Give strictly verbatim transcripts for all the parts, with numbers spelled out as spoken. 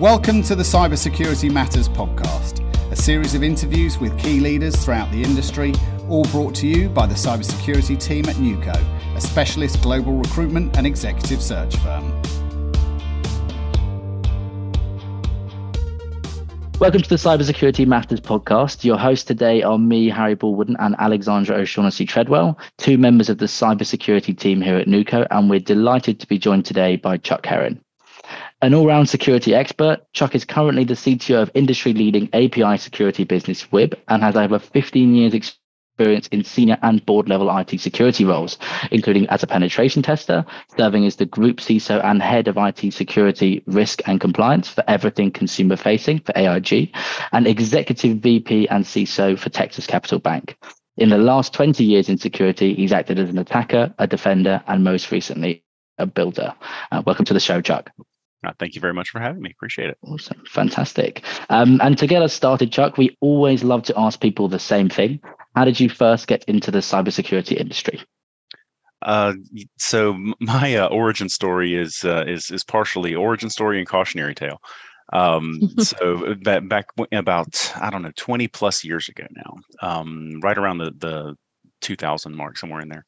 Welcome to the Cyber Security Matters Podcast, a series of interviews with key leaders throughout the industry, all brought to you by the cybersecurity team at neuco, a specialist global recruitment and executive search firm. Welcome to the Cyber Security Matters Podcast. Your hosts today are me, Harry Bullwooden, and Alexandra O'Shaughnessy-Treadwell, two members of the cybersecurity team here at neuco, and we're delighted to be joined today by Chuck Herrin. An all-round security expert, Chuck is currently the C T O of industry-leading A P I security business W I B and has over fifteen years experience in senior and board-level I T security roles, including as a penetration tester, serving as the group C I S O and head of I T security risk and compliance for everything consumer-facing for A I G, and executive V P and C I S O for Texas Capital Bank. In the last twenty years in security, he's acted as an attacker, a defender, and most recently, a builder. Uh, welcome to the show, Chuck. Uh, thank you very much for having me. Appreciate it. Awesome. Fantastic. Um, and to get us started, Chuck, we always love to ask people the same thing. How did you first get into the cybersecurity industry? Uh, so my uh, origin story is, uh, is is partially origin story and cautionary tale. Um, so back, back about, I don't know, twenty plus years ago now, um, right around the, the two thousand mark, somewhere in there.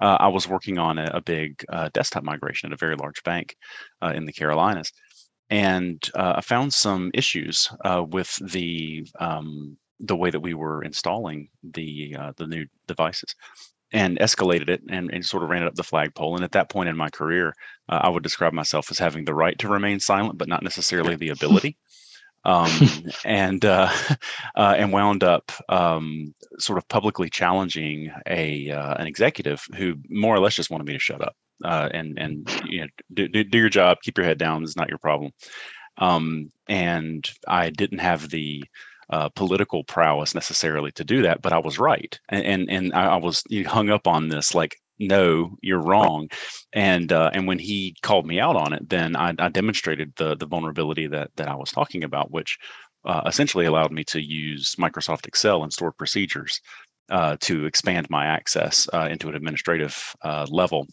Uh, I was working on a, a big uh, desktop migration at a very large bank uh, in the Carolinas, and uh, I found some issues uh, with the um, the way that we were installing the uh, the new devices, and escalated it and, and sort of ran it up the flagpole. And at that point in my career, uh, I would describe myself as having the right to remain silent, but not necessarily the ability. um, and uh, uh, and wound up um, sort of publicly challenging a uh, an executive who more or less just wanted me to shut up uh, and and you know do, do do your job, keep your head down. This is not your problem. Um, and I didn't have the uh, political prowess necessarily to do that, but I was right, and and, and I, I was you know, hung up on this like, no, you're wrong. And uh, and when he called me out on it, then I, I demonstrated the the vulnerability that that I was talking about, which uh, essentially allowed me to use Microsoft Excel and stored procedures uh, to expand my access uh, into an administrative uh, level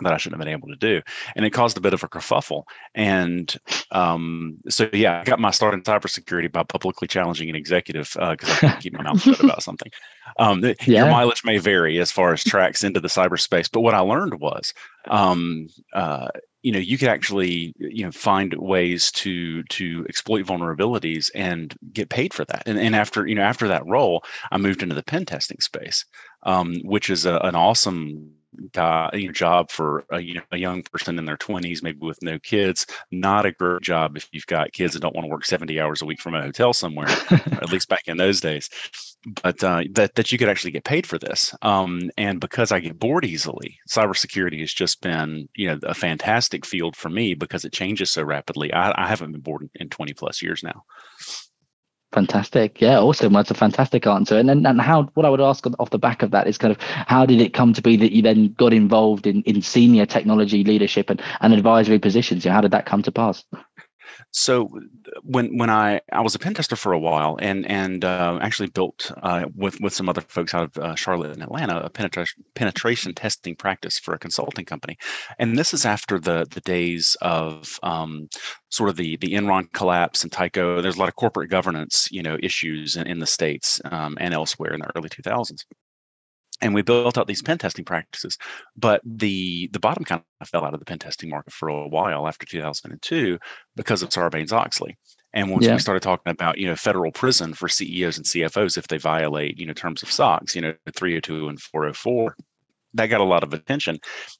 that I shouldn't have been able to do. And it caused a bit of a kerfuffle. And um, so, yeah, I got my start in cybersecurity by publicly challenging an executive because uh, I couldn't keep my mouth shut about something. Um, yeah. Your mileage may vary as far as tracks into the cyberspace. But what I learned was, um, uh, you know, you could actually, you know, find ways to to exploit vulnerabilities and get paid for that. And and after, you know, after that role, I moved into the pen testing space, um, which is a, an awesome Uh, you know, job for a, you know, a young person in their twenties, maybe with no kids. Not a great job if you've got kids and don't want to work seventy hours a week from a hotel somewhere, at least back in those days. But uh, that that you could actually get paid for this. Um, and because I get bored easily, cybersecurity has just been, you know, a fantastic field for me because it changes so rapidly. I, I haven't been bored in, in twenty plus years now. Fantastic. Yeah, awesome. That's a fantastic answer. And then, and how, what I would ask off the back of that is kind of how did it come to be that you then got involved in, in senior technology leadership and, and advisory positions? You know, how did that come to pass? So when when I, I was a pen tester for a while and and uh, actually built uh, with, with some other folks out of uh, Charlotte and Atlanta, a penetration penetration testing practice for a consulting company. And this is after the the days of um, sort of the the Enron collapse and Tyco. There's a lot of corporate governance, you know, issues in, in the States um, and elsewhere in the early two thousands. And we built out these pen testing practices, but the the bottom kind of fell out of the pen testing market for a while after two thousand two because of Sarbanes-Oxley. And once yeah. we started talking about, you know, federal prison for C E Os and C F Os if they violate, you know, terms of S O X, you know, three oh two and four oh four, that got a lot of attention.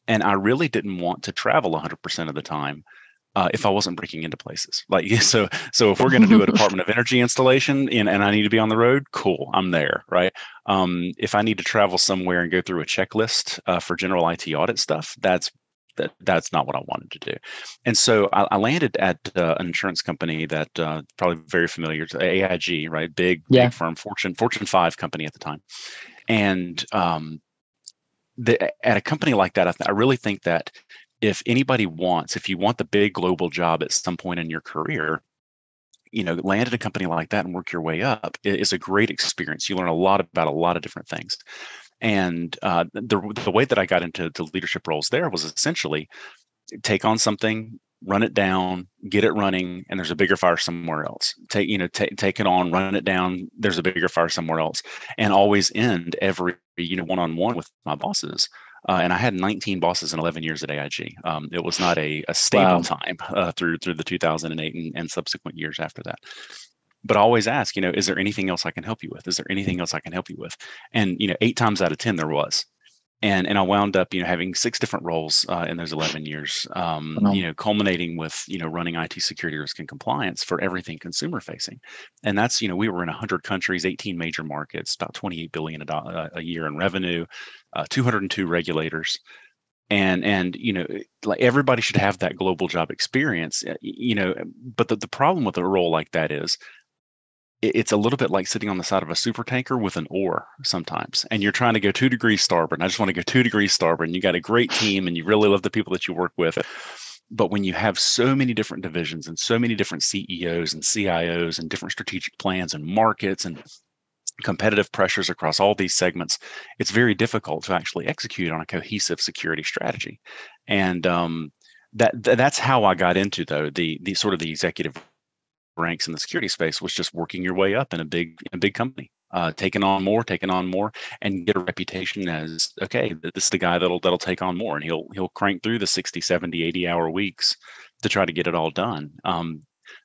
And I really didn't want to travel one hundred percent of the time Uh, if I wasn't breaking into places. Like, so so if we're going to do a Department of Energy installation and, and I need to be on the road, cool, I'm there, right? Um, if I need to travel somewhere and go through a checklist uh, for general I T audit stuff, that's that, that's not what I wanted to do. And so I, I landed at uh, an insurance company that uh, probably very familiar to A I G, right? Big, yeah. big firm, Fortune Fortune five company at the time. And um, the, at a company like that, I, th- I really think that if anybody wants, if you want the big global job at some point in your career, you know, land at a company like that and work your way up is a great experience. You learn a lot about a lot of different things. And uh, the the way that I got into the leadership roles there was essentially take on something, run it down, get it running, and there's a bigger fire somewhere else. Take, you know, t- take it on, run it down, there's a bigger fire somewhere else. And always end every, you know, one-on-one with my bosses. Uh, and I had nineteen bosses in eleven years at A I G. Um, it was not a, a stable wow. time uh, through through the two thousand eight and, and subsequent years after that. But I always ask, you know, is there anything else I can help you with? Is there anything else I can help you with? And, you know, eight times out of ten, there was. And and I wound up, you know, having six different roles uh, in those eleven years, um, wow. you know, culminating with, you know, running I T security risk and compliance for everything consumer facing. And that's, you know, we were in one hundred countries, eighteen major markets, about twenty-eight billion dollars a, a year in revenue, uh, two hundred two regulators. And, and you know, like everybody should have that global job experience, you know, but the, the problem with a role like that is, it's a little bit like sitting on the side of a supertanker with an oar sometimes, and you're trying to go two degrees starboard. And I just want to go two degrees starboard, and you got a great team, and you really love the people that you work with. But when you have so many different divisions and so many different C E Os and C I Os and different strategic plans and markets and competitive pressures across all these segments, it's very difficult to actually execute on a cohesive security strategy. And um, that that's how I got into though the the sort of the executive ranks in the security space, was just working your way up in a big in a big company, uh, taking on more, taking on more, and get a reputation as, okay, this is the guy that'll that'll take on more, and he'll he'll crank through the sixty, seventy, eighty hour weeks to try to get it all done. Um,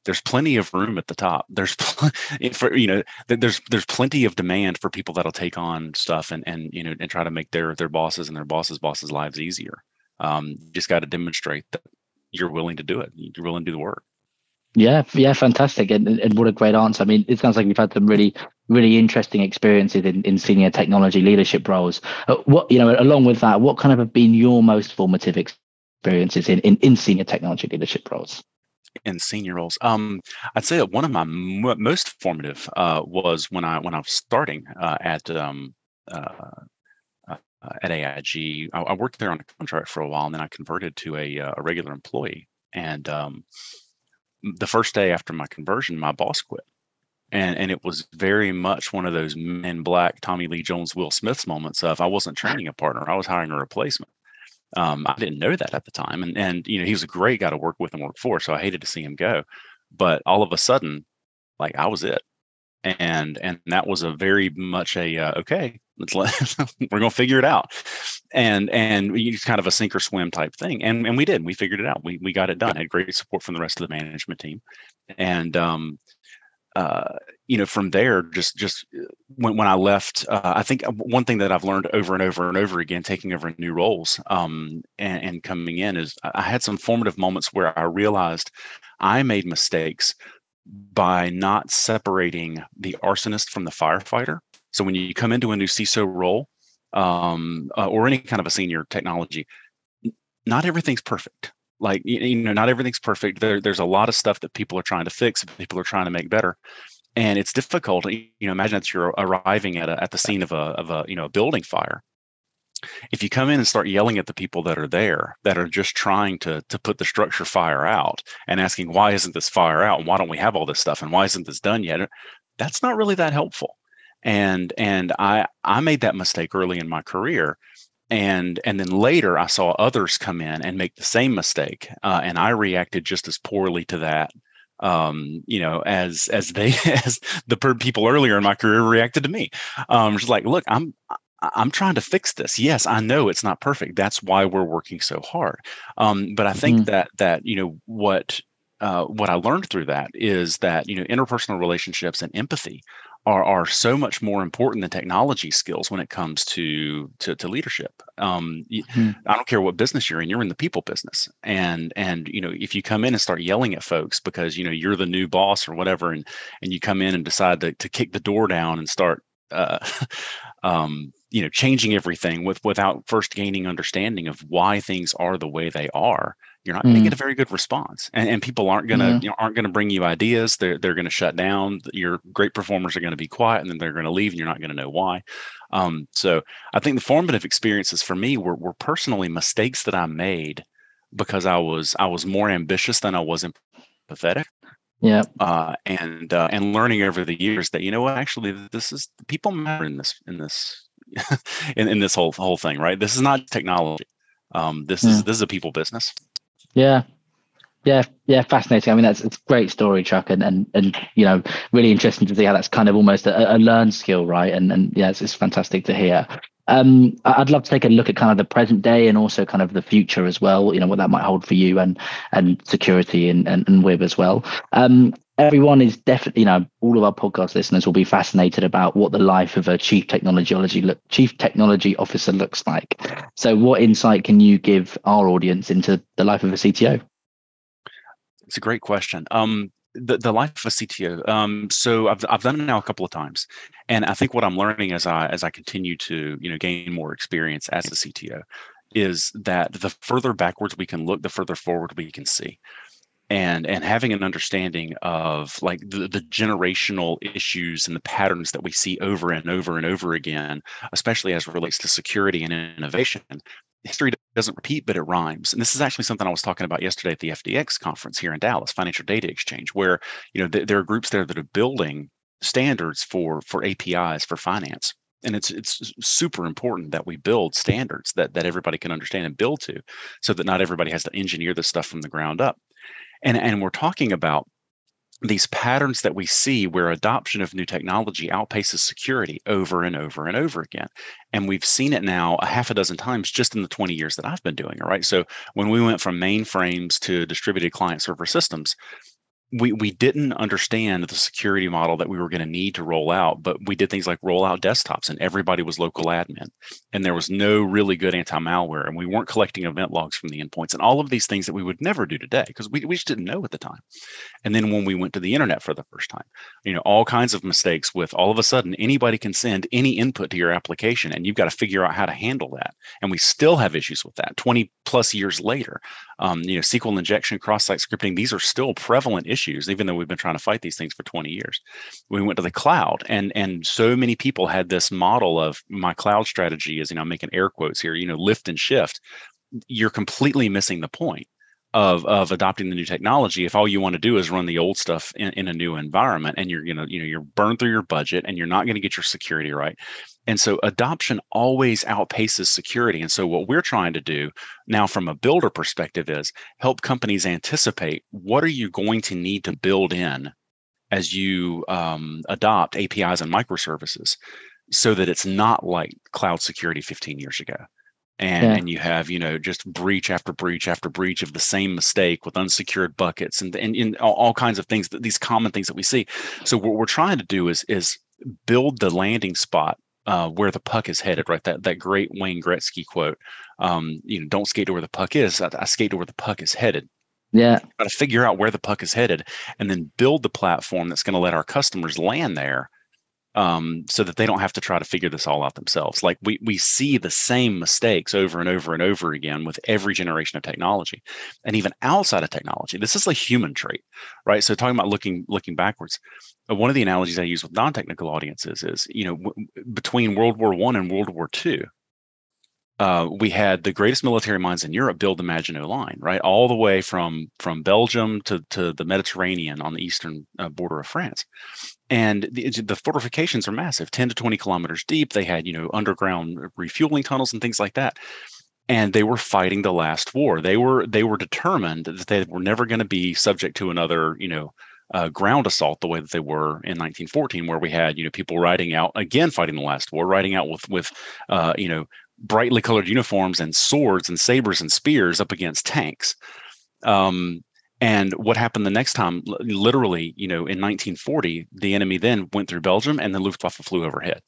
there's plenty of room at the top. There's pl- for, you know, there's there's plenty of demand for people that'll take on stuff and and you know and try to make their their bosses and their bosses' bosses' lives easier. Um, you just got to demonstrate that you're willing to do it. You're willing to do the work. Yeah, yeah, fantastic. And, and what a great answer. I mean, it sounds like you've had some really, really interesting experiences in, in senior technology leadership roles. Uh, what, you know, along with that, what kind of have been your most formative experiences in, in, in senior technology leadership roles? In senior roles, um, I'd say that one of my m- most formative uh, was when I when I was starting uh, at um, uh, uh, at A I G. I, I worked there on a contract for a while, and then I converted to a, a regular employee. And um, the first day after my conversion, my boss quit. And and it was very much one of those Men in Black, Tommy Lee Jones, Will Smith's moments of, I wasn't training a partner, I was hiring a replacement. Um, I didn't know that at the time. And, and you know, he was a great guy to work with and work for, so I hated to see him go. But all of a sudden, like, I was it. And and that was a very much a, uh, okay, let's let, we're going to figure it out. And and it's kind of a sink or swim type thing. And and we did. We figured it out. We we got it done. Had great support from the rest of the management team. And, um, uh, you know, from there, just just when, when I left, uh, I think one thing that I've learned over and over and over again, taking over new roles um, and, and coming in, is I had some formative moments where I realized I made mistakes by not separating the arsonist from the firefighter. So when you come into a new C I S O role um, uh, or any kind of a senior technology, n- not everything's perfect. Like, you, you know, not everything's perfect. There, there's a lot of stuff that people are trying to fix, people are trying to make better. And it's difficult. You know, imagine that you're arriving at a, at the scene of a, of a, you know, a building fire. If you come in and start yelling at the people that are there, that are just trying to to put the structure fire out, and asking, why isn't this fire out? And why don't we have all this stuff? And why isn't this done yet? That's not really that helpful. And and I I made that mistake early in my career. And and then later I saw others come in and make the same mistake. Uh, and I reacted just as poorly to that, um, you know, as as they as the people earlier in my career reacted to me. Um, just like, look, I'm I'm trying to fix this. Yes, I know it's not perfect. That's why we're working so hard. Um, but I think mm. that that you know what uh, what I learned through that is that you know interpersonal relationships and empathy are are so much more important than technology skills when it comes to to, to leadership. Um, mm. I don't care what business you're in. You're in the people business, and and you know if you come in and start yelling at folks because you know you're the new boss or whatever, and and you come in and decide to to kick the door down and start. Uh, um, you know, changing everything with without first gaining understanding of why things are the way they are, you're not mm. going to get a very good response, and and people aren't gonna yeah. you know, aren't gonna bring you ideas. They're they're gonna shut down. Your great performers are gonna be quiet, and then they're gonna leave, and you're not gonna know why. Um, so I think the formative experiences for me were were personally mistakes that I made because I was I was more ambitious than I was empathetic. Yeah, uh, and uh, and learning over the years that you know what actually this is people matter in this in this. in, in this whole whole thing, right? This is not technology. Um, this yeah. is this is a people business. Yeah, Yeah, yeah, fascinating. I mean, that's it's a great story, Chuck, and and and you know, really interesting to see how that's kind of almost a, a learned skill, right? And and yeah, it's, it's fantastic to hear. Um, I'd love to take a look at kind of the present day and also kind of the future as well. You know, what that might hold for you and and security and and, and W I B as well. Um, everyone is definitely, you know, all of our podcast listeners will be fascinated about what the life of a chief technology look, chief technology officer looks like. So, what insight can you give our audience into the life of a C T O? It's a great question. Um, the, the life of a C T O. Um, so I've I've done it now a couple of times, and I think what I'm learning as I as I continue to you know gain more experience as a C T O is that the further backwards we can look, the further forward we can see, and and having an understanding of like the, the generational issues and the patterns that we see over and over and over again, especially as it relates to security and innovation. History doesn't repeat, but it rhymes. And this is actually something I was talking about yesterday at the F D X conference here in Dallas, Financial Data Exchange, where you know th- there are groups there that are building standards for for A P Is for finance, and it's it's super important that we build standards that that everybody can understand and build to, so that not everybody has to engineer this stuff from the ground up. And and we're talking about these patterns that we see where adoption of new technology outpaces security over and over and over again. And we've seen it now a half a dozen times just in the twenty years that I've been doing it, right? So when we went from mainframes to distributed client server systems, we we didn't understand the security model that we were going to need to roll out, but we did things like roll out desktops and everybody was local admin and there was no really good anti-malware and we weren't collecting event logs from the endpoints and all of these things that we would never do today because we, we just didn't know at the time. And then when we went to the internet for the first time, you know, all kinds of mistakes with all of a sudden anybody can send any input to your application and you've got to figure out how to handle that. And we still have issues with that twenty plus years later. Um, you know, S Q L injection, cross-site scripting, these are still prevalent issues. Issues, even though we've been trying to fight these things for twenty years. We went to the cloud, and and so many people had this model of my cloud strategy is, you know, I'm making air quotes here, you know, lift and shift. You're completely missing the point of of adopting the new technology if all you want to do is run the old stuff in, in a new environment, and you're you know you know you're burned through your budget, and you're not going to get your security right. And so adoption always outpaces security. And so what we're trying to do now from a builder perspective is help companies anticipate what are you going to need to build in as you um, adopt A P Is and microservices so that it's not like cloud security fifteen years ago. And, yeah. and you have, you know, just breach after breach after breach of the same mistake with unsecured buckets and and, and all, all kinds of things, that, these common things that we see. So what we're trying to do is is build the landing spot Uh, where the puck is headed, right? That that great Wayne Gretzky quote, um, you know, don't skate to where the puck is. I, I skate to where the puck is headed. Yeah. Got to figure out where the puck is headed and then build the platform that's going to let our customers land there um, so that they don't have to try to figure this all out themselves. Like we we see the same mistakes over and over and over again with every generation of technology. And even outside of technology, this is a human trait, right? So talking about looking looking backwards, one of the analogies I use with non-technical audiences is, you know, w- between World War One and World War Two, uh, we had the greatest military minds in Europe build the Maginot Line, right? All the way from, from Belgium to, to the Mediterranean on the eastern uh, border of France. And the, the fortifications are massive, ten to twenty kilometers deep. They had, you know, underground refueling tunnels and things like that. And they were fighting the last war. They were they were determined that they were never going to be subject to another, you know, Uh, ground assault the way that they were in nineteen fourteen, where we had, you know, people riding out again, fighting the last war, riding out with with uh, you know, brightly colored uniforms and swords and sabers and spears up against tanks. Um, and what happened the next time? Literally, you know, in nineteen forty, the enemy then went through Belgium, and the Luftwaffe flew overhead.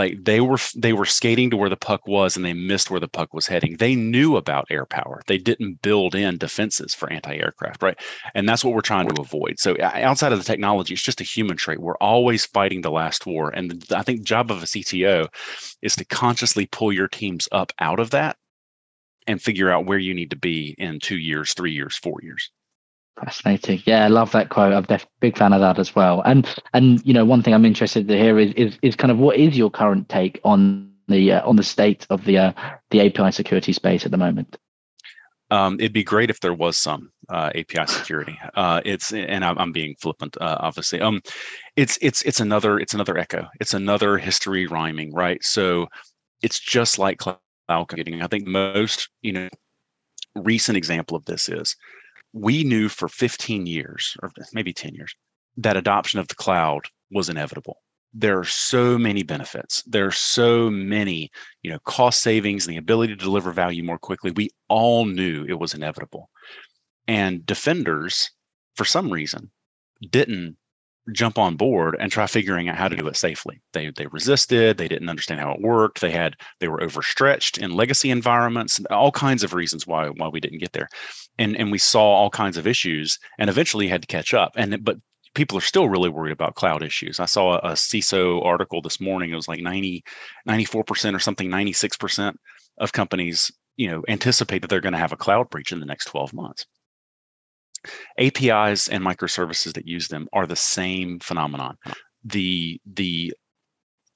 Like they were they were skating to where the puck was, and they missed where the puck was heading. They knew about air power. They didn't build in defenses for anti-aircraft, right? And that's what we're trying to avoid. So outside of the technology, it's just a human trait. We're always fighting the last war. And I think the job of a C T O is to consciously pull your teams up out of that and figure out where you need to be in two years, three years, four years. Fascinating. Yeah, I love that quote. I'm a big fan of that as well. And and you know, one thing I'm interested to hear is is, is kind of what is your current take on the uh, on the state of the uh, the A P I security space at the moment? Um, it'd be great if there was some uh, A P I security. Uh, it's and I'm, I'm being flippant, uh, obviously. Um, it's it's it's another it's another echo. It's another history rhyming, right? So it's just like cloud computing. I think most you know recent example of this is. we knew for fifteen years or maybe ten years that adoption of the cloud was inevitable. There are so many benefits. There are so many, you know, cost savings and the ability to deliver value more quickly. We all knew it was inevitable. And defenders, for some reason, didn't jump on board and try figuring out how to do it safely. They they resisted. They didn't understand how it worked. They had they were overstretched in legacy environments, and all kinds of reasons why why we didn't get there. And and we saw all kinds of issues, and eventually had to catch up. And but people are still really worried about cloud issues. I saw a, a C I S O article this morning. It was like ninety, ninety-four percent or something, ninety-six percent of companies, you know, anticipate that they're going to have a cloud breach in the next twelve months. A P Is and microservices that use them are the same phenomenon. The, the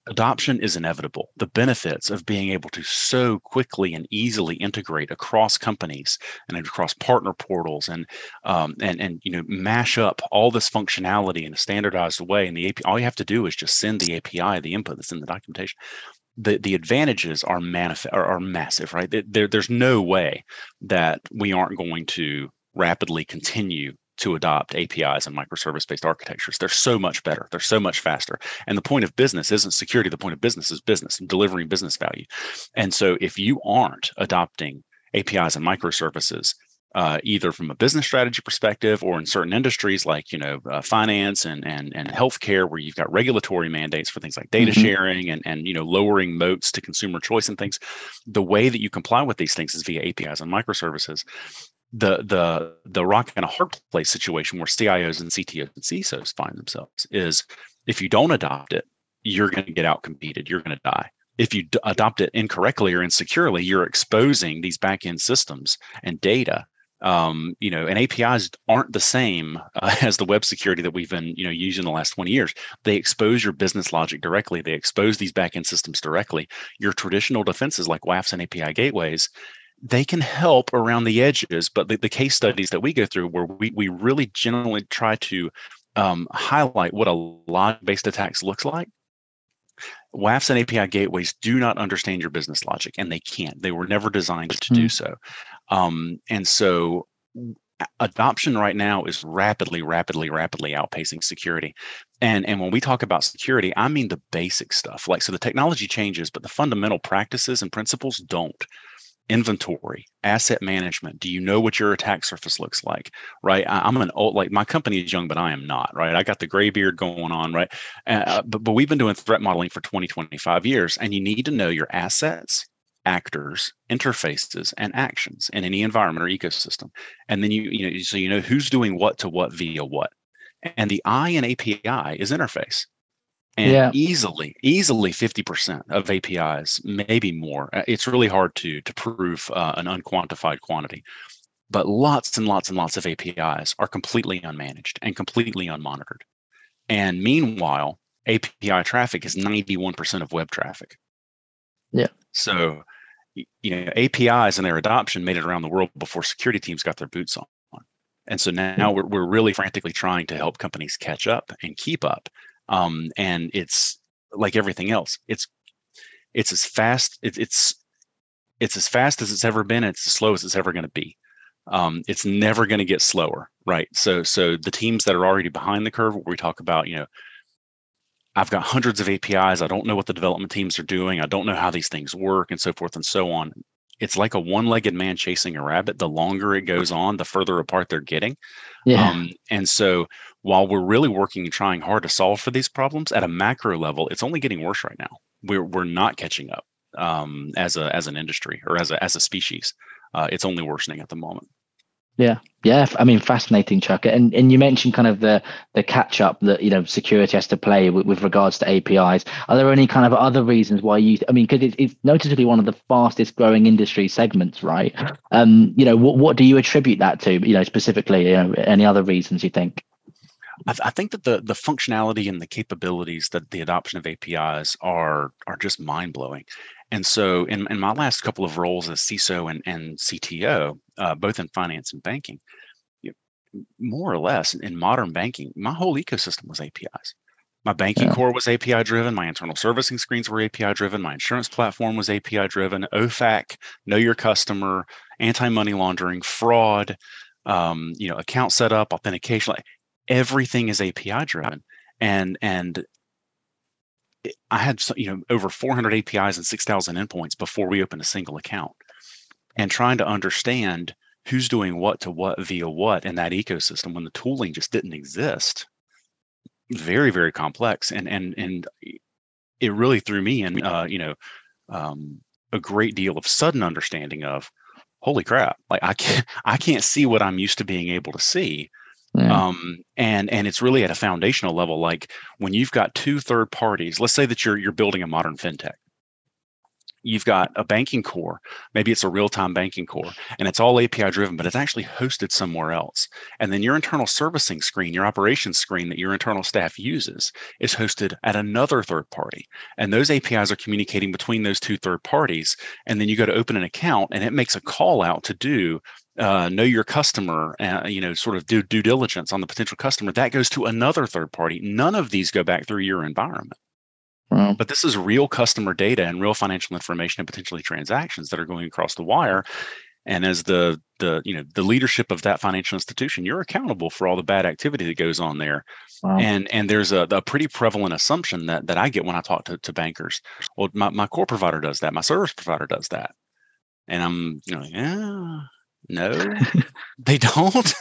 adoption is inevitable. The benefits of being able to so quickly and easily integrate across companies and across partner portals and um, and and you know mash up all this functionality in a standardized way. And the A P I, all you have to do is just send the A P I, the input that's in the documentation. The the advantages are manifest are, are massive, right? There, there's no way that we aren't going to rapidly continue to adopt A P Is and microservice-based architectures. They're so much better. They're so much faster. And the point of business isn't security. The point of business is business and delivering business value. And so if you aren't adopting A P Is and microservices, uh, either from a business strategy perspective or in certain industries like, you know, uh, finance and, and and healthcare, where you've got regulatory mandates for things like data mm-hmm. sharing and, and, you know, lowering moats to consumer choice and things, the way that you comply with these things is via A P Is and microservices. The the the rock and a hard place situation where C I Os and C T Os and C I S Os find themselves is, if you don't adopt it, you're going to get outcompeted. You're going to die. If you d- adopt it incorrectly or insecurely, you're exposing these back-end systems and data. Um, you know, and A P Is aren't the same uh, as the web security that we've been, you know, using the last twenty years. They expose your business logic directly. They expose these back-end systems directly. Your traditional defenses like W A Fs and A P I gateways, they can help around the edges, but the, the case studies that we go through, where we, we really generally try to um, highlight what a log-based attacks looks like, W A Fs and A P I gateways do not understand your business logic, and they can't. They were never designed to do so. Um, and so adoption right now is rapidly, rapidly, rapidly outpacing security. And, and when we talk about security, I mean the basic stuff. Like, so the technology changes, but the fundamental practices and principles don't. Inventory, asset management. Do you know what your attack surface looks like, right? I, I'm an old, like my company is young, but I am not, right? I got the gray beard going on, right? Uh, but, but we've been doing threat modeling for twenty, twenty-five years, and you need to know your assets, actors, interfaces, and actions in any environment or ecosystem. And then you, you know, so you know who's doing what to what via what. And the I in A P I is interface. And yeah. easily, easily fifty percent of A P Is, maybe more. It's really hard to to prove uh, an unquantified quantity. But lots and lots and lots of A P Is are completely unmanaged and completely unmonitored. And meanwhile, A P I traffic is ninety-one percent of web traffic. Yeah. So, you know, A P Is and their adoption made it around the world before security teams got their boots on. And so now we're we're really frantically trying to help companies catch up and keep up. Um, and it's like everything else. It's it's as fast. It, it's it's as fast as it's ever been. It's as slow as it's ever going to be. Um, it's never going to get slower, right? So so the teams that are already behind the curve, where we talk about, you know, I've got hundreds of A P Is. I don't know what the development teams are doing. I don't know how these things work, and so forth and so on. It's like a one-legged man chasing a rabbit. The longer it goes on, the further apart they're getting. Yeah. Um, and so while we're really working and trying hard to solve for these problems at a macro level, it's only getting worse right now. We're we're not catching up um, as a as an industry or as a as a species. Uh, it's only worsening at the moment. Yeah. Yeah. I mean, fascinating, Chuck. And and you mentioned kind of the, the catch up that, you know, security has to play with, with regards to A P Is. Are there any kind of other reasons why you, I mean, because it's, it's noticeably one of the fastest growing industry segments, right? Um, you know, what, what do you attribute that to, you know, specifically, you know, any other reasons you think? I, I think that the the functionality and the capabilities that the adoption of A P Is are, are just mind blowing. And so in, in my last couple of roles as C I S O and, and C T O, uh, both in finance and banking, more or less in modern banking, my whole ecosystem was A P Is. My banking yeah. core was A P I driven. My internal servicing screens were A P I driven. My insurance platform was A P I driven. O F A C, know your customer, anti-money laundering, fraud, um, you know, account setup, authentication, like everything is A P I driven. And, and I had, you know, over four hundred A P Is and six thousand endpoints before we opened a single account, and trying to understand who's doing what to what via what in that ecosystem when the tooling just didn't exist. Very, very complex. And, and, and it really threw me in, uh, you know, um, a great deal of sudden understanding of, holy crap, like I can't, I can't see what I'm used to being able to see. Yeah. Um, and, and it's really at a foundational level. Like when you've got two third parties, let's say that you're, you're building a modern fintech, you've got a banking core, maybe it's a real-time banking core, and it's all A P I driven, but it's actually hosted somewhere else. And then your internal servicing screen, your operations screen that your internal staff uses is hosted at another third party. And those A P Is are communicating between those two third parties. And then you go to open an account and it makes a call out to do Uh, know your customer, uh, you know, sort of do due diligence on the potential customer. That goes to another third party. None of these go back through your environment. Wow. But this is real customer data and real financial information and potentially transactions that are going across the wire. And as the the you know the leadership of that financial institution, you're accountable for all the bad activity that goes on there. Wow. And and there's a, a pretty prevalent assumption that that I get when I talk to, to bankers. Well, my, my core provider does that. My service provider does that. And I'm you know yeah. No, they don't.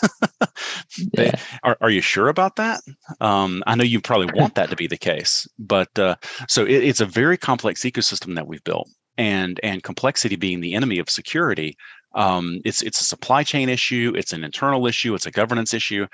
they, yeah. are, are you sure about that? Um, I know you probably want that to be the case, but uh, so it, it's a very complex ecosystem that we've built, and and complexity being the enemy of security. Um, it's it's a supply chain issue, it's an internal issue, it's a governance issue,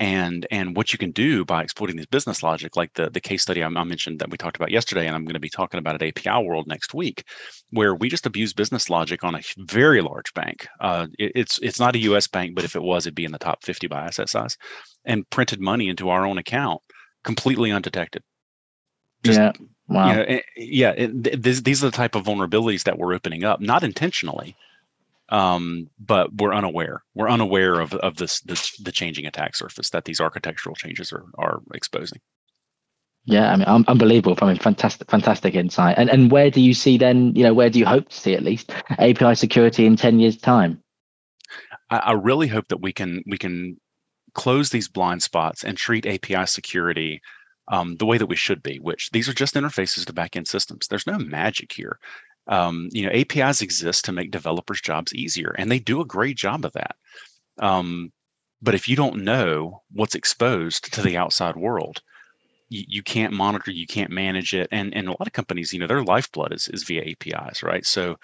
and and what you can do by exploiting this business logic, like the the case study I, I mentioned that we talked about yesterday, and I'm going to be talking about at A P I World next week, where we just abuse business logic on a very large bank. Uh, it, it's it's not a U S bank, but if it was, it'd be in the top fifty by asset size, and printed money into our own account completely undetected. Just, yeah. Wow. You know, it, yeah. It, th- this, these are the type of vulnerabilities that we're opening up, not intentionally. Um, but we're unaware. We're unaware of of this, this the changing attack surface that these architectural changes are are exposing. Yeah, I mean, um, unbelievable. I mean, fantastic, fantastic insight. And and where do you see then? You know, where do you hope to see at least A P I security in ten years' time? I, I really hope that we can we can close these blind spots and treat A P I security um, the way that we should be. Which these are just interfaces to backend systems. There's no magic here. Um, you know, A P Is exist to make developers' jobs easier, and they do a great job of that. Um, but if you don't know what's exposed to the outside world, you, you can't monitor, you can't manage it. And, and a lot of companies, you know, their lifeblood is, is via A P Is, right? So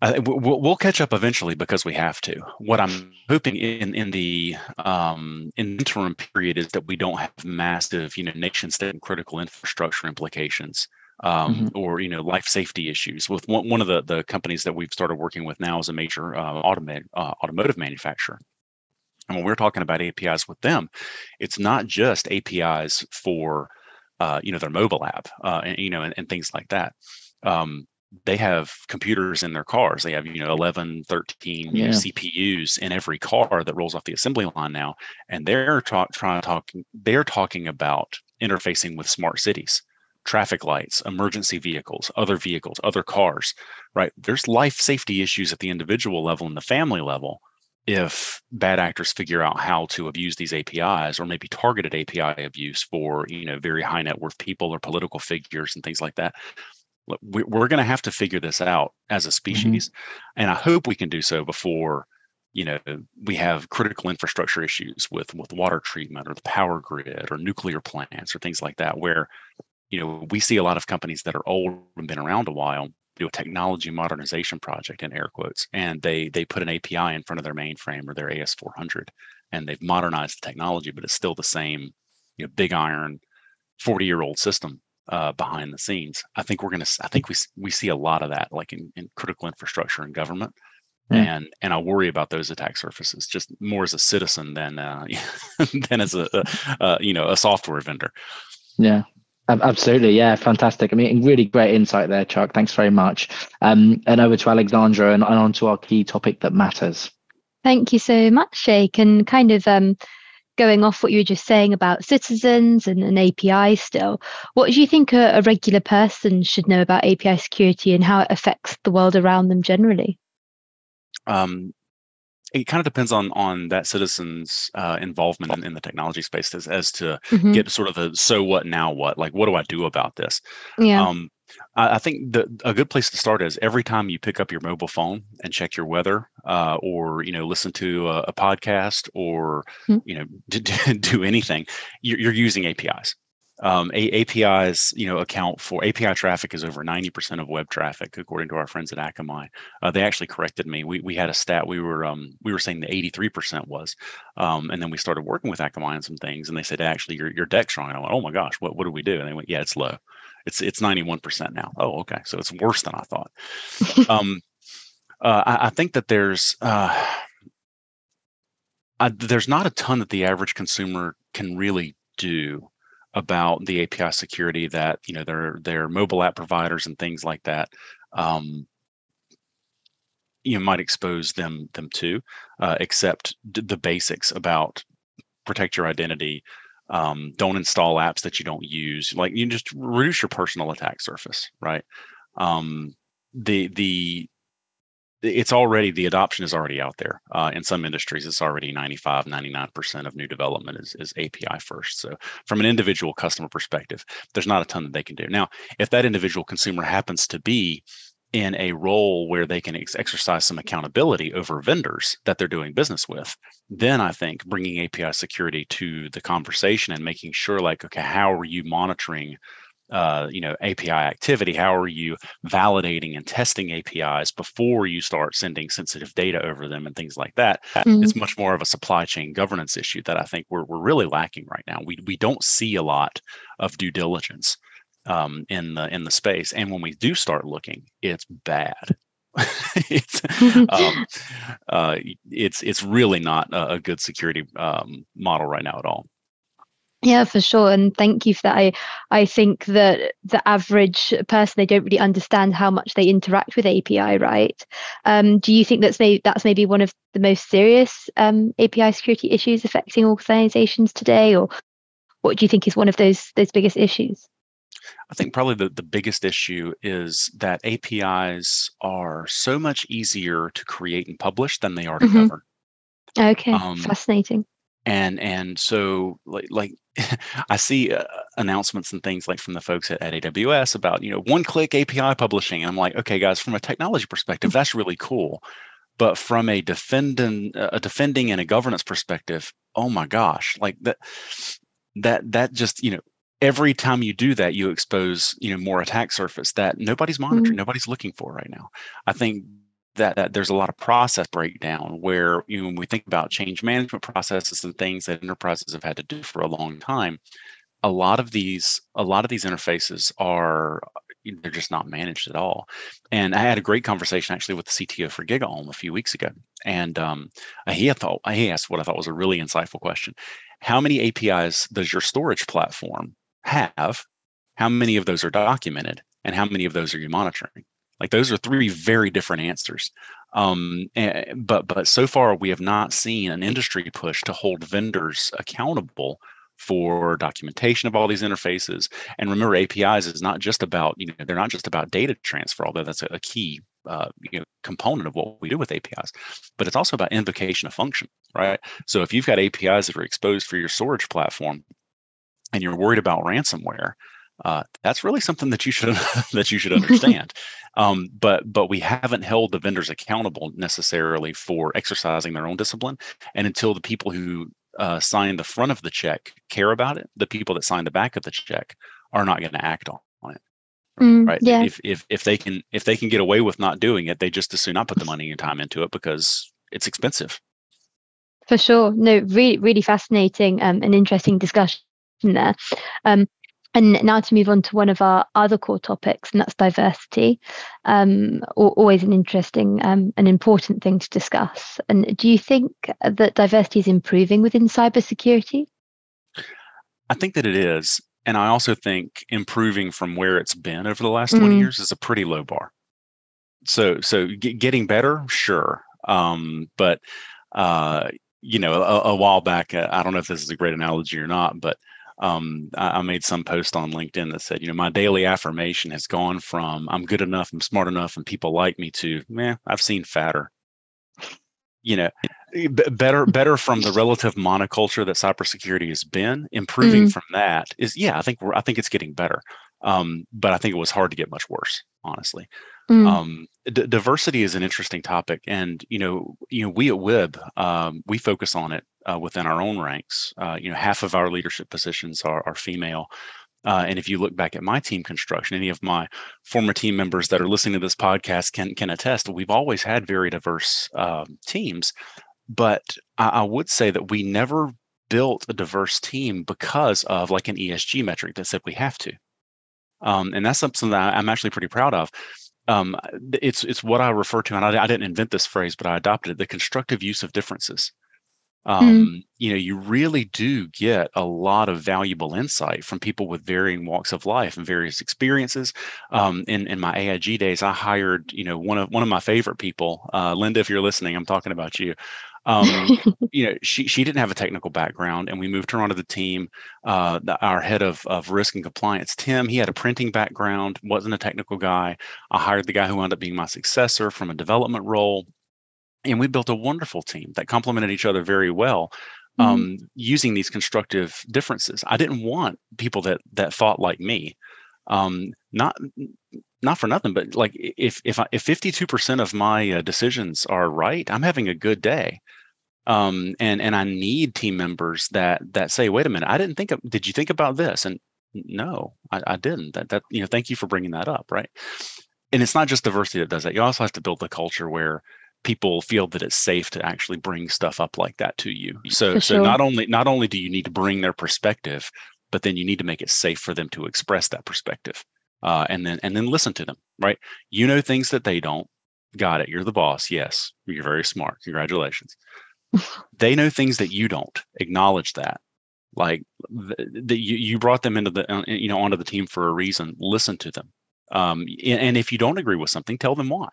uh, we'll, we'll catch up eventually because we have to. What I'm hoping in, in the um, interim period is that we don't have massive, you know, nation state and critical infrastructure implications. Um, mm-hmm. Or, you know, life safety issues. With one, one of the, the companies that we've started working with now is a major uh, automated, uh, automotive manufacturer. And when we're talking about A P Is with them, it's not just A P Is for, uh, you know, their mobile app, uh, and, you know, and, and things like that. Um, they have computers in their cars. They have, you know, eleven, thirteen yeah. C P Us in every car that rolls off the assembly line now. And they're ta- trying to talk, they're talking about interfacing with smart cities. Traffic lights, emergency vehicles, other vehicles, other cars, right? There's life safety issues at the individual level and the family level if bad actors figure out how to abuse these A P Is, or maybe targeted A P I abuse for, you know, very high net worth people or political figures and things like that. Look, we're going to have to figure this out as a species. Mm-hmm. And I hope we can do so before, you know, we have critical infrastructure issues with, with water treatment or the power grid or nuclear plants or things like that, where you know, we see a lot of companies that are old and been around a while do a technology modernization project in air quotes, and they they put an A P I in front of their mainframe or their A S four hundred, and they've modernized the technology, but it's still the same, you know, big iron, forty-year-old system uh, behind the scenes. I think we're gonna. I think we we see a lot of that, like in, in critical infrastructure and government, mm. and and I worry about those attack surfaces just more as a citizen than uh, than as a, a, a you know a software vendor. Yeah. Absolutely. Yeah. Fantastic. I mean, really great insight there, Chuck. Thanks very much. Um, and over to Alexandra and, and on to our key topic that matters. Thank you so much, Jake. And kind of um, going off what you were just saying about citizens and, and A P I still, what do you think a, a regular person should know about A P I security and how it affects the world around them generally? Um, it kind of depends on on that citizen's uh, involvement in, in the technology space as, as to mm-hmm. get sort of the so what, now what, like what do I do about this? Yeah. Um, I, I think the, a good place to start is every time you pick up your mobile phone and check your weather, uh, or you know listen to a, a podcast, or mm-hmm. you know d- d- do anything, you're, you're using A P Is. Um, a- APIs, you know, account for A P I traffic is over ninety percent of web traffic, according to our friends at Akamai. Uh, they actually corrected me. We we had a stat. We were um, we were saying that eighty-three percent was, um, and then we started working with Akamai on some things, and they said, actually, your your deck's wrong. And I went, oh my gosh, what what do we do? And they went, yeah, it's low. It's it's ninety-one percent now. Oh, okay, so it's worse than I thought. um, uh, I, I think that there's uh, I, there's not a ton that the average consumer can really do about the A P I security that, you know, their their mobile app providers and things like that, um, you know, might expose them them to, uh, except d- the basics about protect your identity, um, don't install apps that you don't use, like you just reduce your personal attack surface, right? Um, the the it's already, the adoption is already out there. Uh, in some industries, it's already ninety-five, ninety-nine percent of new development is, is A P I first. So from an individual customer perspective, there's not a ton that they can do. Now, if that individual consumer happens to be in a role where they can ex- exercise some accountability over vendors that they're doing business with, then I think bringing A P I security to the conversation and making sure, like, okay, how are you monitoring Uh, you know, A P I activity? How are you validating and testing A P Is before you start sending sensitive data over them and things like that? Mm-hmm. It's much more of a supply chain governance issue that I think we're we're really lacking right now. We we don't see a lot of due diligence um, in the in the space, and when we do start looking, it's bad. it's um, uh, it's it's really not a, a good security um, model right now at all. Yeah, for sure. And thank you for that. I, I think that the average person, they don't really understand how much they interact with A P I, right? Um, do you think that's maybe, that's maybe one of the most serious um, A P I security issues affecting organizations today? Or what do you think is one of those those biggest issues? I think probably the, the biggest issue is that A P Is are so much easier to create and publish than they are to mm-hmm. govern. Okay, um, fascinating. And and so like like I see uh, announcements and things like from the folks at, at A W S about, you know, one-click A P I publishing. And I'm like, okay, guys, from a technology perspective, that's really cool. But from a defending, a defending and a governance perspective, oh my gosh, like that that that just, you know, every time you do that, you expose, you know, more attack surface that nobody's monitoring, mm-hmm. nobody's looking for right now. I think That, that there's a lot of process breakdown where, you know, when we think about change management processes and things that enterprises have had to do for a long time, a lot of these a lot of these interfaces are they're just not managed at all. And I had a great conversation actually with the C T O for GigaOM a few weeks ago, and um, he thought he asked what I thought was a really insightful question: how many A P Is does your storage platform have? How many of those are documented, and how many of those are you monitoring? Like those are three very different answers. Um, and, but but so far, we have not seen an industry push to hold vendors accountable for documentation of all these interfaces. And remember, A P Is is not just about, you know, they're not just about data transfer, although that's a, a key uh, you know, component of what we do with A P Is, but it's also about invocation of function, right? So if you've got A P Is that are exposed for your storage platform and you're worried about ransomware, Uh, that's really something that you should that you should understand, um, but but we haven't held the vendors accountable necessarily for exercising their own discipline. And until the people who uh, sign the front of the check care about it, the people that sign the back of the check are not going to act on, on it. Mm, right? Yeah. If if if they can if they can get away with not doing it, they just as soon not put the money and time into it because it's expensive. For sure, no, really really fascinating um, and interesting discussion there. Um, And now to move on to one of our other core topics, and that's diversity. Um, always an interesting um, and important thing to discuss. And do you think that diversity is improving within cybersecurity? I think that it is. And I also think improving from where it's been over the last twenty mm. years is a pretty low bar. So so g- getting better, sure. Um, but, uh, you know, a, a while back, uh, I don't know if this is a great analogy or not, but Um, I, I made some post on LinkedIn that said, you know, my daily affirmation has gone from I'm good enough, I'm smart enough, and people like me to, man, I've seen fatter. You know, better better from the relative monoculture that cybersecurity has been, improving mm-hmm. from that is, yeah, I think we're I think it's getting better. Um, but I think it was hard to get much worse, honestly. Mm. Um, d- diversity is an interesting topic, and you know, you know, we at W I B um, we focus on it uh, within our own ranks. Uh, you know, half of our leadership positions are, are female, uh, and if you look back at my team construction, any of my former team members that are listening to this podcast can can attest that we've always had very diverse um, teams. But I, I would say that we never built a diverse team because of like an E S G metric that said we have to. Um, and that's something that I'm actually pretty proud of. Um, it's it's what I refer to, and I, I didn't invent this phrase, but I adopted it, the constructive use of differences. Um, mm. You know, you really do get a lot of valuable insight from people with varying walks of life and various experiences. Um, in, in my A I G days, I hired, you know, one of one of my favorite people, uh, Linda, if you're listening, I'm talking about you. Um, you know, she she didn't have a technical background, and we moved her onto the team. Uh, the, our head of of risk and compliance, Tim, he had a printing background, wasn't a technical guy. I hired the guy who wound up being my successor from a development role, and we built a wonderful team that complemented each other very well, um, mm-hmm. using these constructive differences. I didn't want people that that thought like me. Um, not not for nothing, but like if if I, if fifty-two percent of my uh, decisions are right, I'm having a good day. Um, and and I need team members that that say, wait a minute, I didn't think of, did you think about this? And no, I, I didn't. That that you know, thank you for bringing that up, right? And it's not just diversity that does that. You also have to build the culture where people feel that it's safe to actually bring stuff up like that to you. So for so sure. not only not only do you need to bring their perspective, but then you need to make it safe for them to express that perspective, uh, and then and then listen to them, right? You know things that they don't. Got it. You're the boss. Yes, you're very smart. Congratulations. They know things that you don't. Acknowledge that. Like th- th- you, you brought them into the uh, you know onto the team for a reason. Listen to them. Um, and, and if you don't agree with something, tell them why,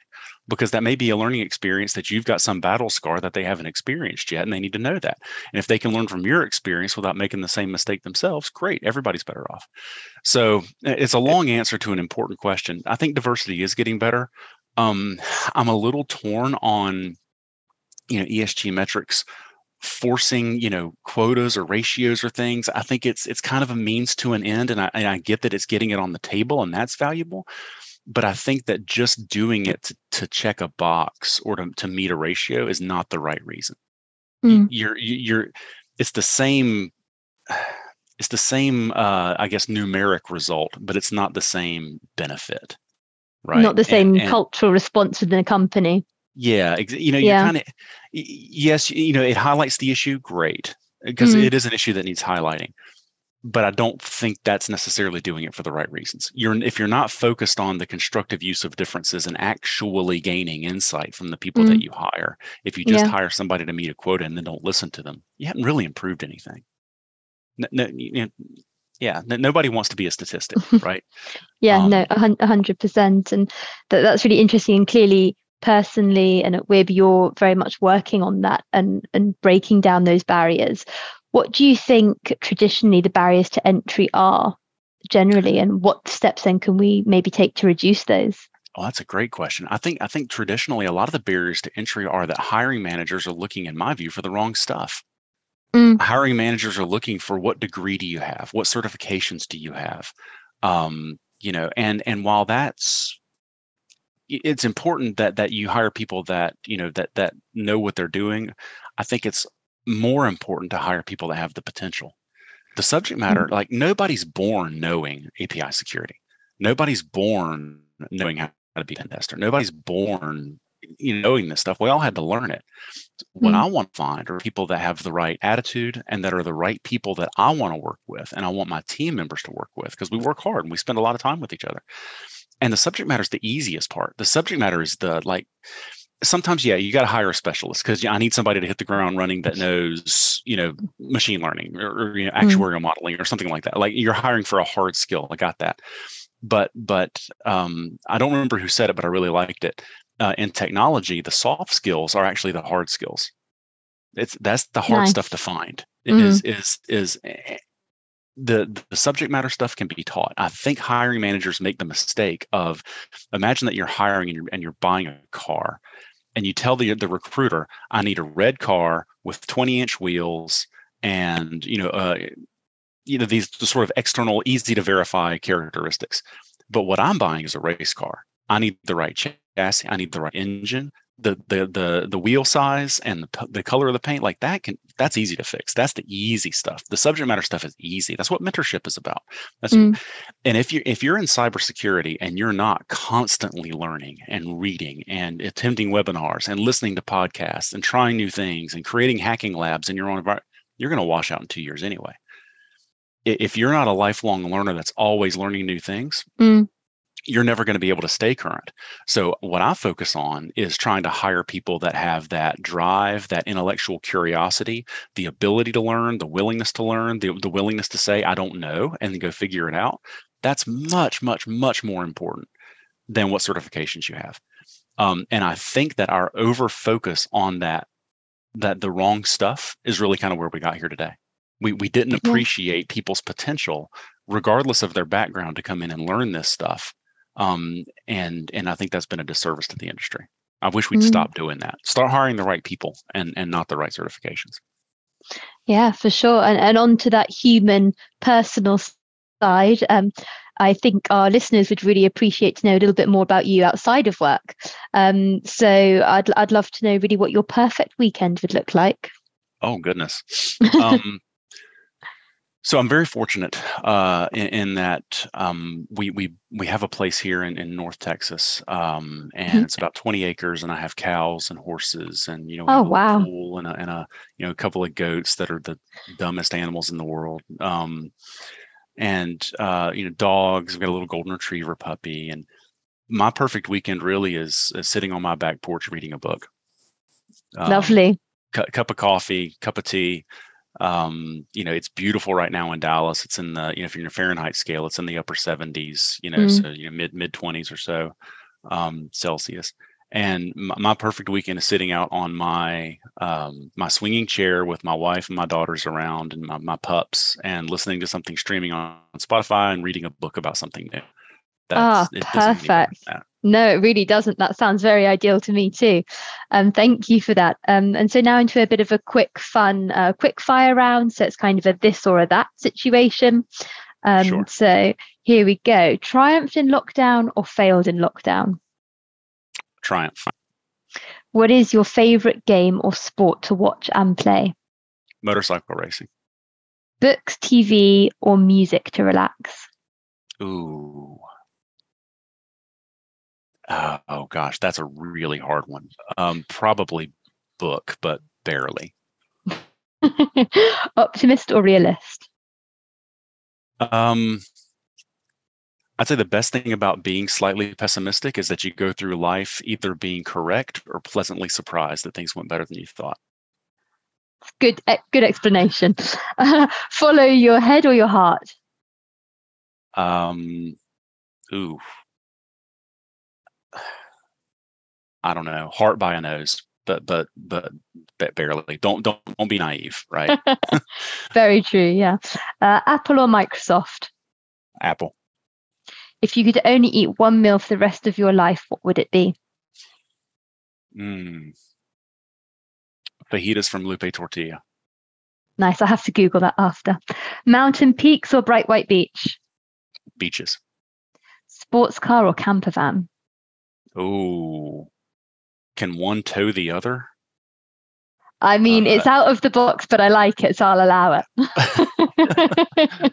because that may be a learning experience that you've got some battle scar that they haven't experienced yet, and they need to know that. And if they can learn from your experience without making the same mistake themselves, great, everybody's better off. So it's a long answer to an important question. I think diversity is getting better. Um, I'm a little torn on, you know, E S G metrics forcing, you know, quotas or ratios or things. I think it's it's kind of a means to an end, and I and I get that it's getting it on the table and that's valuable, but I think that just doing it to, to check a box or to, to meet a ratio is not the right reason. Mm. You're you're it's the same it's the same uh, I guess numeric result, but it's not the same benefit, right? Not the same and, and, cultural response within a company. Yeah, you know, you yeah. kind of yes, you know, it highlights the issue. Great, because mm. it is an issue that needs highlighting. But I don't think that's necessarily doing it for the right reasons. You're if you're not focused on the constructive use of differences and actually gaining insight from the people mm. that you hire, if you just yeah. hire somebody to meet a quota and then don't listen to them, you haven't really improved anything. No, no, you know, yeah, no, nobody wants to be a statistic, right? yeah, um, no, a hundred percent, and th- that's really interesting and clearly. Personally and at W I B, you're very much working on that and, and breaking down those barriers. What do you think traditionally the barriers to entry are generally, and what steps then can we maybe take to reduce those? Oh, that's a great question. I think I think traditionally a lot of the barriers to entry are that hiring managers are looking, in my view, for the wrong stuff. Mm. Hiring managers are looking for what degree do you have? What certifications do you have? Um, you know, and and while that's it's important that that you hire people that you know that that know what they're doing. I think it's more important to hire people that have the potential. The subject matter, mm-hmm. like nobody's born knowing A P I security. Nobody's born knowing how to be a pen tester. Nobody's born you know, knowing this stuff. We all had to learn it. What mm-hmm. I want to find are people that have the right attitude and that are the right people that I want to work with and I want my team members to work with, because we work hard and we spend a lot of time with each other. And the subject matter is the easiest part. The subject matter is the, like, sometimes, yeah, you got to hire a specialist because I need somebody to hit the ground running that knows, you know, machine learning or, or you know, actuarial mm. modeling or something like that. Like you're hiring for a hard skill. I got that. But but um, I don't remember who said it, but I really liked it. Uh, in technology, the soft skills are actually the hard skills. It's that's the hard nice. stuff to find. It mm. is is is. The, the subject matter stuff can be taught. I think hiring managers make the mistake of, imagine that you're hiring and you're, and you're buying a car and you tell the the recruiter, I need a red car with twenty inch wheels and, you know, uh, you know, these the sort of external, easy to verify characteristics. But what I'm buying is a race car. I need the right chassis. I need the right engine. The the the the wheel size and the the color of the paint, like that can that's easy to fix. That's the easy stuff. The subject matter stuff is easy. That's what mentorship is about. That's mm. and if you if you're in cybersecurity and you're not constantly learning and reading and attending webinars and listening to podcasts and trying new things and creating hacking labs in your own environment, you're going to wash out in two years anyway. If you're not a lifelong learner that's always learning new things, mm. you're never going to be able to stay current. So what I focus on is trying to hire people that have that drive, that intellectual curiosity, the ability to learn, the willingness to learn, the, the willingness to say, I don't know, and go figure it out. That's much, much, much more important than what certifications you have. Um, and I think that our over-focus on that, that the wrong stuff is really kind of where we got here today. We we didn't appreciate people's potential, regardless of their background, to come in and learn this stuff. Um, and and I think that's been a disservice to the industry. I wish we'd mm. stop doing that. Start hiring the right people and, and not the right certifications. Yeah, for sure. And and on to that human personal side, um, I think our listeners would really appreciate to know a little bit more about you outside of work. Um, so I'd I'd love to know really what your perfect weekend would look like. Oh goodness. Um, So I'm very fortunate uh, in, in that um, we we we have a place here in, in North Texas, um, and mm-hmm. it's about twenty acres, and I have cows and horses, and you know, we oh, have wow. a pool and a, and a you know a couple of goats that are the dumbest animals in the world, um, and uh, you know, dogs. We've got a little golden retriever puppy, and my perfect weekend really is, is sitting on my back porch reading a book. Um, Lovely. Cu- cup of coffee, cup of tea. Um, you know, it's beautiful right now in Dallas. It's in the, you know, if you're in a Fahrenheit scale, it's in the upper seventies, you know, mm. so, you know, mid, mid twenties or so, um, Celsius. And my, my perfect weekend is sitting out on my, um, my swinging chair with my wife and my daughters around and my, my pups, and listening to something streaming on Spotify and reading a book about something new. That's, oh, perfect. No, it really doesn't. That sounds very ideal to me too. Um, thank you for that. Um, and so now into a bit of a quick fun, uh, quick fire round. So it's kind of a this or a that situation. Um, sure. So here we go. Triumphed in lockdown or failed in lockdown? Triumph. What is your favorite game or sport to watch and play? Motorcycle racing. Books, T V, or music to relax? Ooh. Oh, gosh, that's a really hard one. Um, probably book, but barely. Optimist or realist? Um, I'd say the best thing about being slightly pessimistic is that you go through life either being correct or pleasantly surprised that things went better than you thought. Good, good explanation. Follow your head or your heart? Um, ooh. I don't know, heart by a nose, but but but barely. Don't don't don't be naive, right? Very true. Yeah. Uh, Apple or Microsoft? Apple. If you could only eat one meal for the rest of your life, what would it be? Mm. Fajitas from Lupe Tortilla. Nice. I have to Google that after. Mountain peaks or bright white beach? Beaches. Sports car or camper van? Oh, can one tow the other? I mean, uh, it's out of the box, but I like it, so I'll allow it.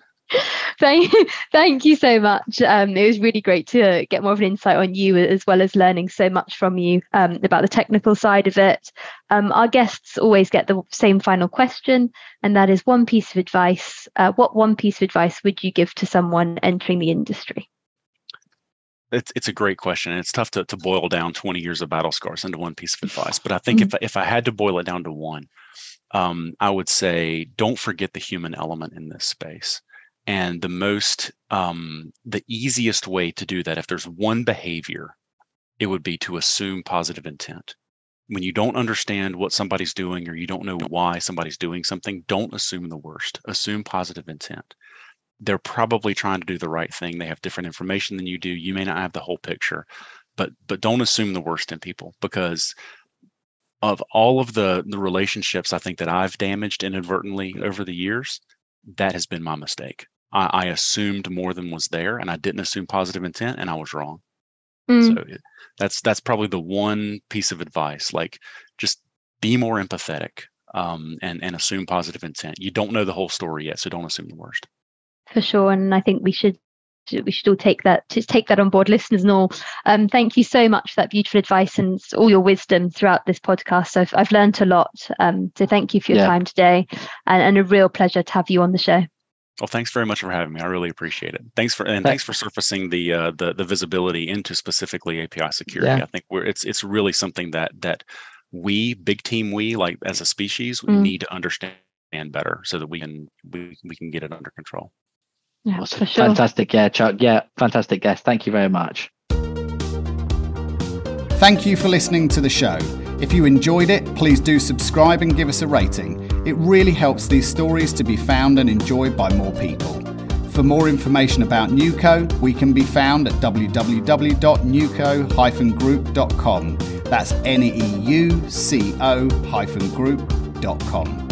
thank, thank you so much. Um, it was really great to get more of an insight on you, as well as learning so much from you um, about the technical side of it. Um, our guests always get the same final question, and that is one piece of advice. Uh, what one piece of advice would you give to someone entering the industry? It's it's a great question. And it's tough to, to boil down twenty years of battle scars into one piece of advice. But I think mm-hmm. if, if I had to boil it down to one, um, I would say don't forget the human element in this space. And the most, um, the easiest way to do that, if there's one behavior, it would be to assume positive intent. When you don't understand what somebody's doing or you don't know why somebody's doing something, don't assume the worst. Assume positive intent. They're probably trying to do the right thing. They have different information than you do. You may not have the whole picture, but but don't assume the worst in people, because of all of the, the relationships I think that I've damaged inadvertently over the years, that has been my mistake. I, I assumed more than was there, and I didn't assume positive intent, and I was wrong. Mm. So it, that's that's probably the one piece of advice. Like, just be more empathetic um, and, and assume positive intent. You don't know the whole story yet, so don't assume the worst. For sure, and I think we should we should all take that just take that on board, listeners and all. Um, thank you so much for that beautiful advice and all your wisdom throughout this podcast. I've I've learned a lot. Um, so thank you for your yeah. time today, and, and a real pleasure to have you on the show. Well, thanks very much for having me. I really appreciate it. Thanks for and thanks, thanks for surfacing the uh, the the visibility into specifically A P I security. Yeah. I think we're it's it's really something that that we big team we like as a species mm. need to understand better, so that we can we we can get it under control. Yeah, awesome. For sure. Fantastic. Yeah, Chuck. Yeah, fantastic guest. Thank you very much. Thank you for listening to the show. If you enjoyed it, please do subscribe and give us a rating. It really helps these stories to be found and enjoyed by more people. For more information about neuco, we can be found at w w w dot neuco dash group dot com. That's N E U C O hyphen group dot com.